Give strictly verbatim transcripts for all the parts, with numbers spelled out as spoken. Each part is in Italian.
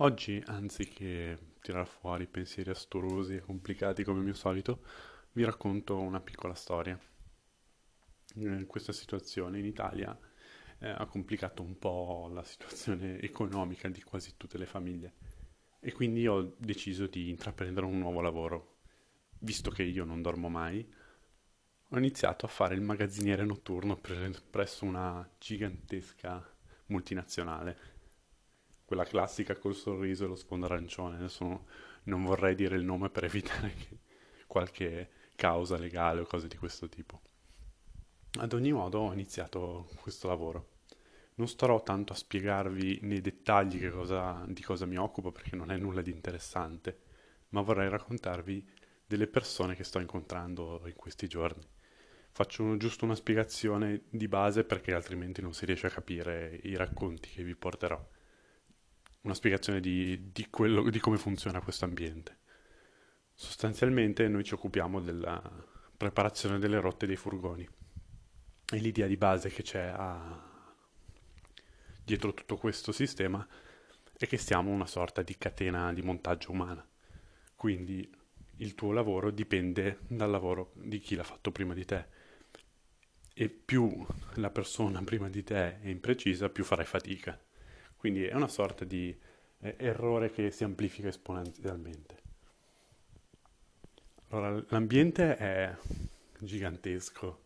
Oggi, anziché tirar fuori pensieri asturosi e complicati come mio solito, vi racconto una piccola storia. Eh, questa situazione in Italia eh, ha complicato un po' la situazione economica di quasi tutte le famiglie e quindi ho deciso di intraprendere un nuovo lavoro. Visto che io non dormo mai, ho iniziato a fare il magazziniere notturno pre- presso una gigantesca multinazionale. Quella classica col sorriso e lo sfondo arancione. Adesso non, non vorrei dire il nome per evitare che qualche causa legale o cose di questo tipo. Ad ogni modo ho iniziato questo lavoro. Non starò tanto a spiegarvi nei dettagli che cosa, di cosa mi occupo, perché non è nulla di interessante, ma vorrei raccontarvi delle persone che sto incontrando in questi giorni. Faccio giusto una spiegazione di base perché altrimenti non si riesce a capire i racconti che vi porterò. Una spiegazione di, di, quello, di come funziona questo ambiente. Sostanzialmente noi ci occupiamo della preparazione delle rotte dei furgoni. E l'idea di base che c'è a... dietro tutto questo sistema è che siamo una sorta di catena di montaggio umana. Quindi il tuo lavoro dipende dal lavoro di chi l'ha fatto prima di te. E più la persona prima di te è imprecisa, più farai fatica. Quindi è una sorta di eh, errore che si amplifica esponenzialmente. Allora, l'ambiente è gigantesco,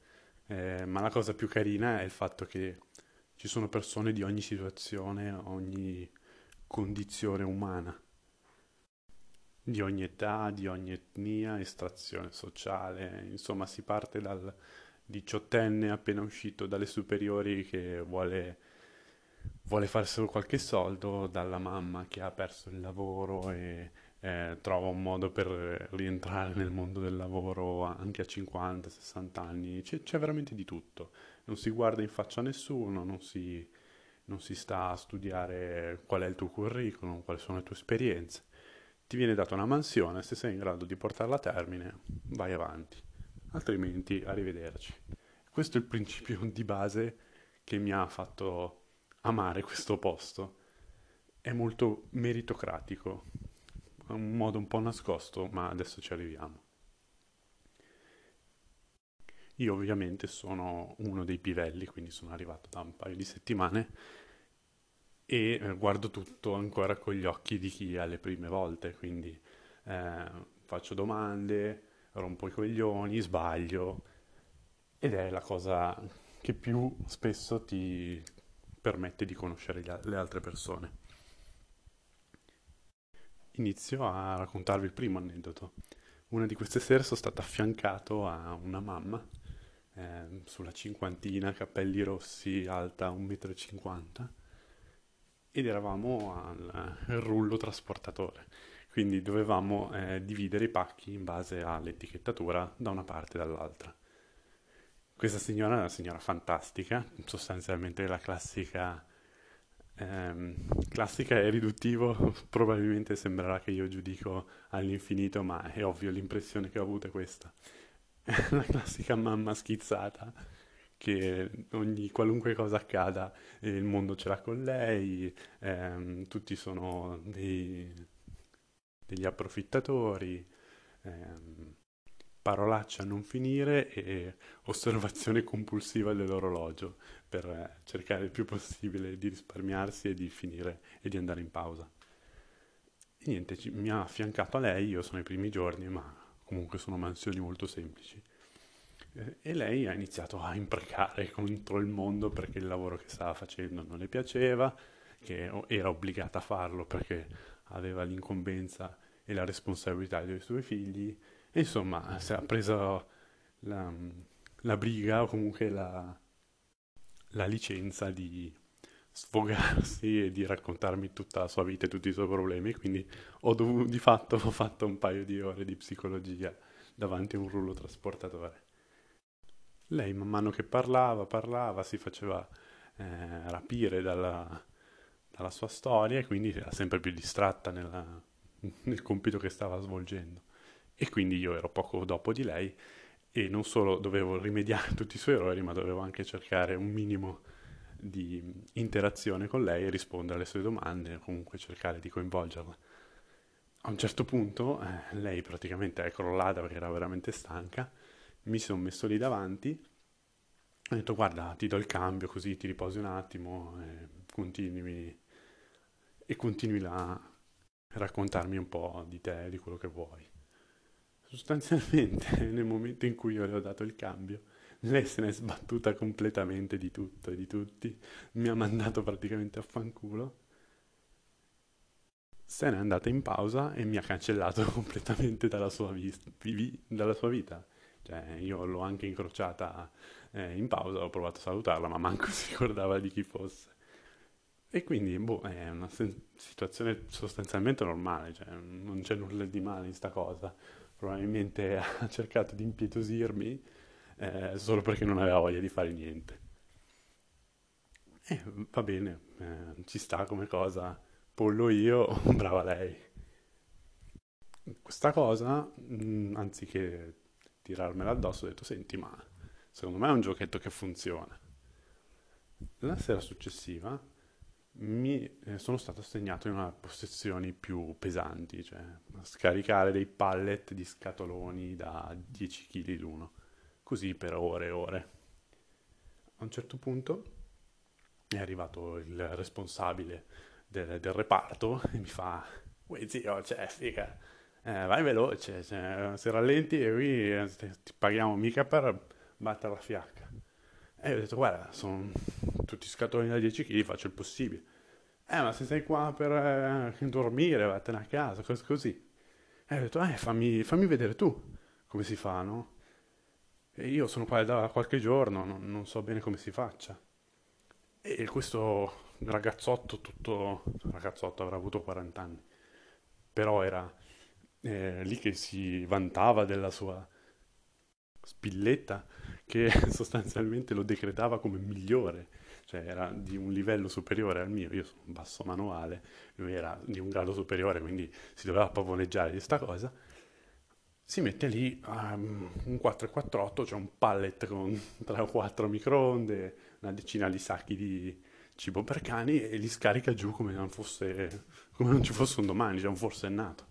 eh, ma la cosa più carina è il fatto che ci sono persone di ogni situazione, ogni condizione umana, di ogni età, di ogni etnia, estrazione sociale. Insomma, si parte dal diciottenne appena uscito dalle superiori che vuole... vuole fare solo qualche soldo, dalla mamma che ha perso il lavoro e eh, trova un modo per rientrare nel mondo del lavoro anche a cinquanta sessanta anni. C'è, c'è veramente di tutto. Non si guarda in faccia a nessuno, non si, non si sta a studiare qual è il tuo curriculum, quali sono le tue esperienze. Ti viene data una mansione, se sei in grado di portarla a termine, vai avanti. Altrimenti, arrivederci. Questo è il principio di base che mi ha fatto... amare questo posto. È molto meritocratico, è un modo un po' nascosto, ma adesso ci arriviamo. Io ovviamente sono uno dei pivelli, quindi sono arrivato da un paio di settimane e guardo tutto ancora con gli occhi di chi ha le prime volte, quindi eh, faccio domande, rompo i coglioni, sbaglio, ed è la cosa che più spesso ti permette di conoscere le altre persone. Inizio a raccontarvi il primo aneddoto. Una di queste sere sono stato affiancato a una mamma eh, sulla cinquantina, capelli rossi, alta un metro e cinquanta, ed eravamo al rullo trasportatore, quindi dovevamo eh, dividere i pacchi in base all'etichettatura da una parte e dall'altra. Questa signora è una signora fantastica, sostanzialmente la classica, ehm, classica è riduttivo, probabilmente sembrerà che io giudico all'infinito, ma è ovvio, l'impressione che ho avuto è questa. La classica mamma schizzata, che ogni qualunque cosa accada eh, il mondo ce l'ha con lei, ehm, tutti sono dei, degli approfittatori, ehm, parolaccia a non finire e osservazione compulsiva dell'orologio per cercare il più possibile di risparmiarsi e di finire e di andare in pausa. E niente, ci, mi ha affiancato a lei, io sono i primi giorni, ma comunque sono mansioni molto semplici. E, e lei ha iniziato a imprecare contro il mondo perché il lavoro che stava facendo non le piaceva, che era obbligata a farlo perché aveva l'incombenza e la responsabilità dei suoi figli. Insomma, si è preso la, la briga o comunque la, la licenza di sfogarsi e di raccontarmi tutta la sua vita e tutti i suoi problemi, quindi ho dovuto, di fatto ho fatto un paio di ore di psicologia davanti a un rullo trasportatore. Lei man mano che parlava, parlava, si faceva eh, rapire dalla, dalla sua storia e quindi era sempre più distratta nella, nel compito che stava svolgendo. E quindi io ero poco dopo di lei e non solo dovevo rimediare tutti i suoi errori, ma dovevo anche cercare un minimo di interazione con lei e rispondere alle sue domande, comunque cercare di coinvolgerla. A un certo punto eh, lei praticamente è crollata perché era veramente stanca, mi sono messo lì davanti, ho detto guarda ti do il cambio così ti riposi un attimo e continui, e continui a raccontarmi un po' di te, di quello che vuoi. Sostanzialmente nel momento in cui io le ho dato il cambio lei se n'è sbattuta completamente di tutto e di tutti, mi ha mandato praticamente a fanculo, se n'è andata in pausa e mi ha cancellato completamente dalla sua, vis- vi- dalla sua vita. Cioè, io l'ho anche incrociata eh, in pausa, ho provato a salutarla, ma manco si ricordava di chi fosse. E quindi, boh, è una sen- situazione sostanzialmente normale, cioè, non c'è nulla di male in sta cosa. Probabilmente ha cercato di impietosirmi eh, solo perché non aveva voglia di fare niente. E eh, va bene, eh, ci sta come cosa... pollo io, brava lei. Questa cosa, mh, anziché tirarmela addosso, ho detto, senti, ma secondo me è un giochetto che funziona. La sera successiva mi eh, sono stato assegnato in una posizione più pesanti, cioè scaricare dei pallet di scatoloni da dieci chili l'uno, così per ore e ore. A un certo punto è arrivato il responsabile Del, del reparto e mi fa uè zio, cioè figa eh, vai veloce, cioè, se rallenti e qui eh, ti paghiamo mica per battere la fiacca. E io ho detto guarda sono tutti scatoloni da dieci chili, faccio il possibile. Eh ma se sei qua per eh, dormire vattene a casa, cose così. E ho detto eh fammi, fammi vedere tu come si fa, no? E io sono qua da qualche giorno, non, non so bene come si faccia. E questo ragazzotto, tutto ragazzotto, avrà avuto quaranta anni, però era eh, lì che si vantava della sua spilletta, che sostanzialmente lo decretava come migliore, cioè era di un livello superiore al mio. Io sono un basso manuale, lui era di un grado superiore, quindi si doveva pavoneggiare di sta cosa. Si mette lì um, un quattro quattro otto, cioè un pallet con tre o quattro microonde, una decina di sacchi di cibo per cani e li scarica giù come non fosse, come non ci fosse un domani, cioè un forsennato.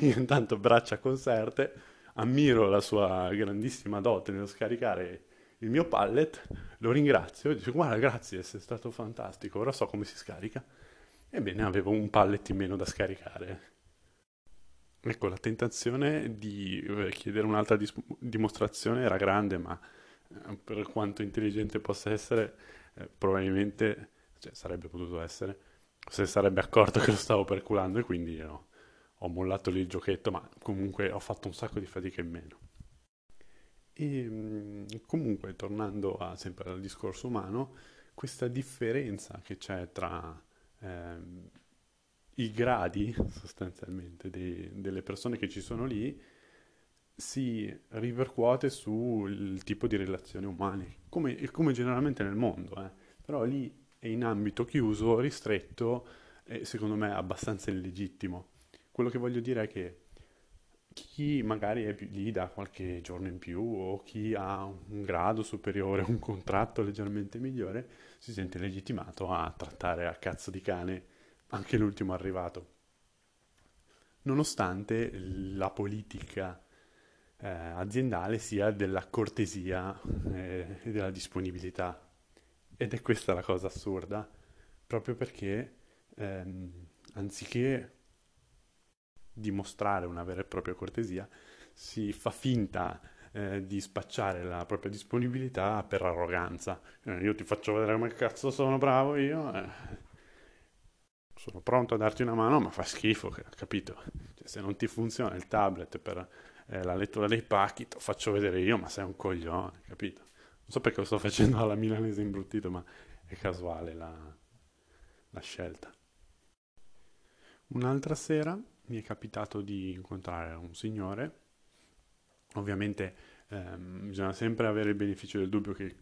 Io intanto braccia conserte, ammiro la sua grandissima dote nello scaricare il mio pallet, lo ringrazio, dico guarda grazie, sei stato fantastico, ora so come si scarica. Ebbene avevo un pallet in meno da scaricare. Ecco, la tentazione di chiedere un'altra dis- dimostrazione era grande, ma per quanto intelligente possa essere, eh, probabilmente, cioè, sarebbe potuto essere, se sarebbe accorto che lo stavo perculando, e quindi no, ho mollato lì il giochetto, ma comunque ho fatto un sacco di fatica in meno. E comunque, tornando a, sempre al discorso umano, questa differenza che c'è tra ehm, i gradi, sostanzialmente, dei, delle persone che ci sono lì, si ripercuote sul tipo di relazioni umane, come, come generalmente nel mondo, eh. Però lì è in ambito chiuso, ristretto e secondo me abbastanza illegittimo. Quello che voglio dire è che chi magari è più, lì da qualche giorno in più, o chi ha un grado superiore, un contratto leggermente migliore, si sente legittimato a trattare a cazzo di cane anche l'ultimo arrivato, nonostante la politica Eh, aziendale sia della cortesia eh, e della disponibilità. Ed è questa la cosa assurda, proprio perché ehm, anziché dimostrare una vera e propria cortesia si fa finta eh, di spacciare la propria disponibilità per arroganza. Eh, io ti faccio vedere come cazzo sono bravo io, eh. Sono pronto a darti una mano ma fa schifo, capito? Cioè, se non ti funziona il tablet per Eh, la lettura dei pacchi, te lo faccio vedere io, ma sei un coglione, capito? Non so perché lo sto facendo alla milanese imbruttito, ma è casuale la, la scelta. Un'altra sera mi è capitato di incontrare un signore. Ovviamente ehm, bisogna sempre avere il beneficio del dubbio che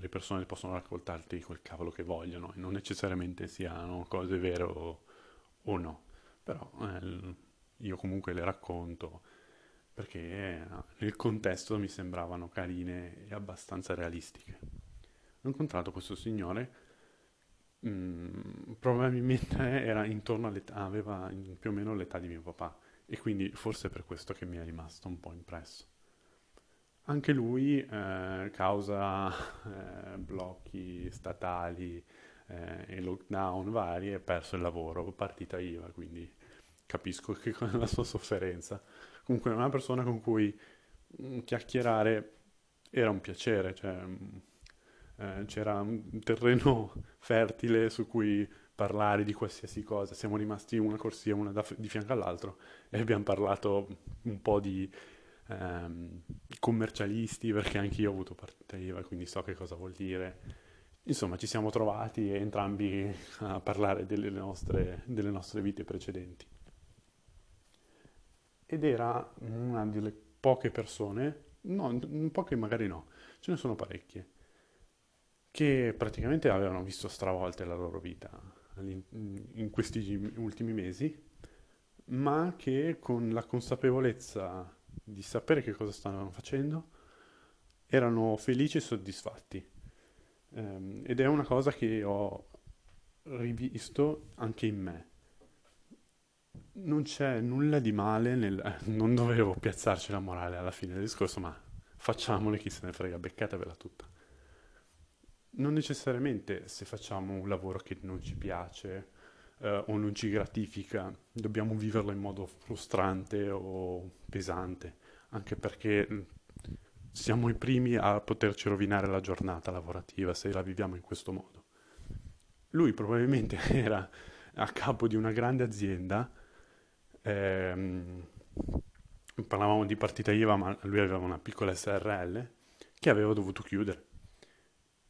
le persone possono raccontarti quel cavolo che vogliono e non necessariamente siano cose vere o, o no. Però eh, io comunque le racconto perché nel contesto mi sembravano carine e abbastanza realistiche. Ho incontrato questo signore, mm, probabilmente era intorno all'età, aveva in- più o meno l'età di mio papà, e quindi forse è per questo che mi è rimasto un po' impresso. Anche lui, eh, causa eh, blocchi statali eh, e lockdown vari, ha perso il lavoro, partita IVA, quindi capisco che con la sua sofferenza. Comunque è una persona con cui mm, chiacchierare era un piacere, cioè mm, eh, c'era un terreno fertile su cui parlare di qualsiasi cosa. Siamo rimasti una corsia, una da- di fianco all'altro, e abbiamo parlato un po' di ehm, commercialisti, perché anche io ho avuto partita IVA, quindi so che cosa vuol dire. Insomma, ci siamo trovati entrambi a parlare delle nostre, delle nostre vite precedenti. Ed era una delle poche persone, no, n- poche magari no, ce ne sono parecchie, che praticamente avevano visto stravolte la loro vita all'in- in questi ultimi mesi, ma che con la consapevolezza di sapere che cosa stavano facendo erano felici e soddisfatti. Ehm, ed è una cosa che ho rivisto anche in me. Non c'è nulla di male nel... Non dovevo piazzarci la morale alla fine del discorso, ma facciamole, chi se ne frega, beccatevela tutta. Non necessariamente se facciamo un lavoro che non ci piace eh, o non ci gratifica, dobbiamo viverlo in modo frustrante o pesante, anche perché mh, siamo i primi a poterci rovinare la giornata lavorativa se la viviamo in questo modo. Lui probabilmente era a capo di una grande azienda, ehm, parlavamo di partita IVA, ma lui aveva una piccola S R L che aveva dovuto chiudere.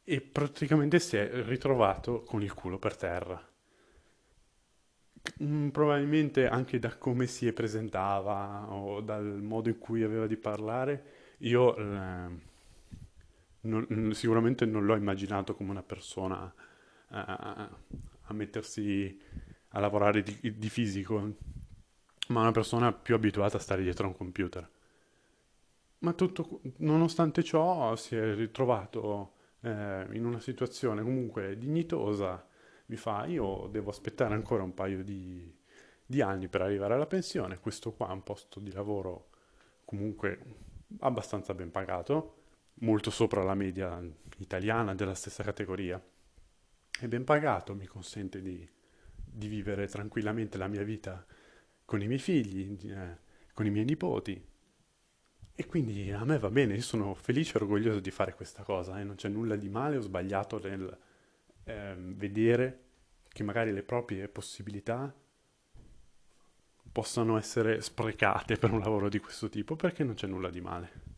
E praticamente si è ritrovato con il culo per terra. Mm, Probabilmente anche da come si presentava o dal modo in cui aveva di parlare, io eh, non- sicuramente non l'ho immaginato come una persona eh, a mettersi a lavorare di, di fisico, ma una persona più abituata a stare dietro a un computer. Ma tutto, nonostante ciò, si è ritrovato eh, in una situazione comunque dignitosa. Mi fa, io devo aspettare ancora un paio di, di anni per arrivare alla pensione. Questo qua è un posto di lavoro comunque abbastanza ben pagato, molto sopra la media italiana della stessa categoria. È ben pagato, mi consente di, di vivere tranquillamente la mia vita con i miei figli, eh, con i miei nipoti. E quindi a me va bene, io sono felice e orgoglioso di fare questa cosa e non c'è nulla di male o sbagliato nel ehm, vedere che magari le proprie possibilità possano essere sprecate per un lavoro di questo tipo, perché non c'è nulla di male.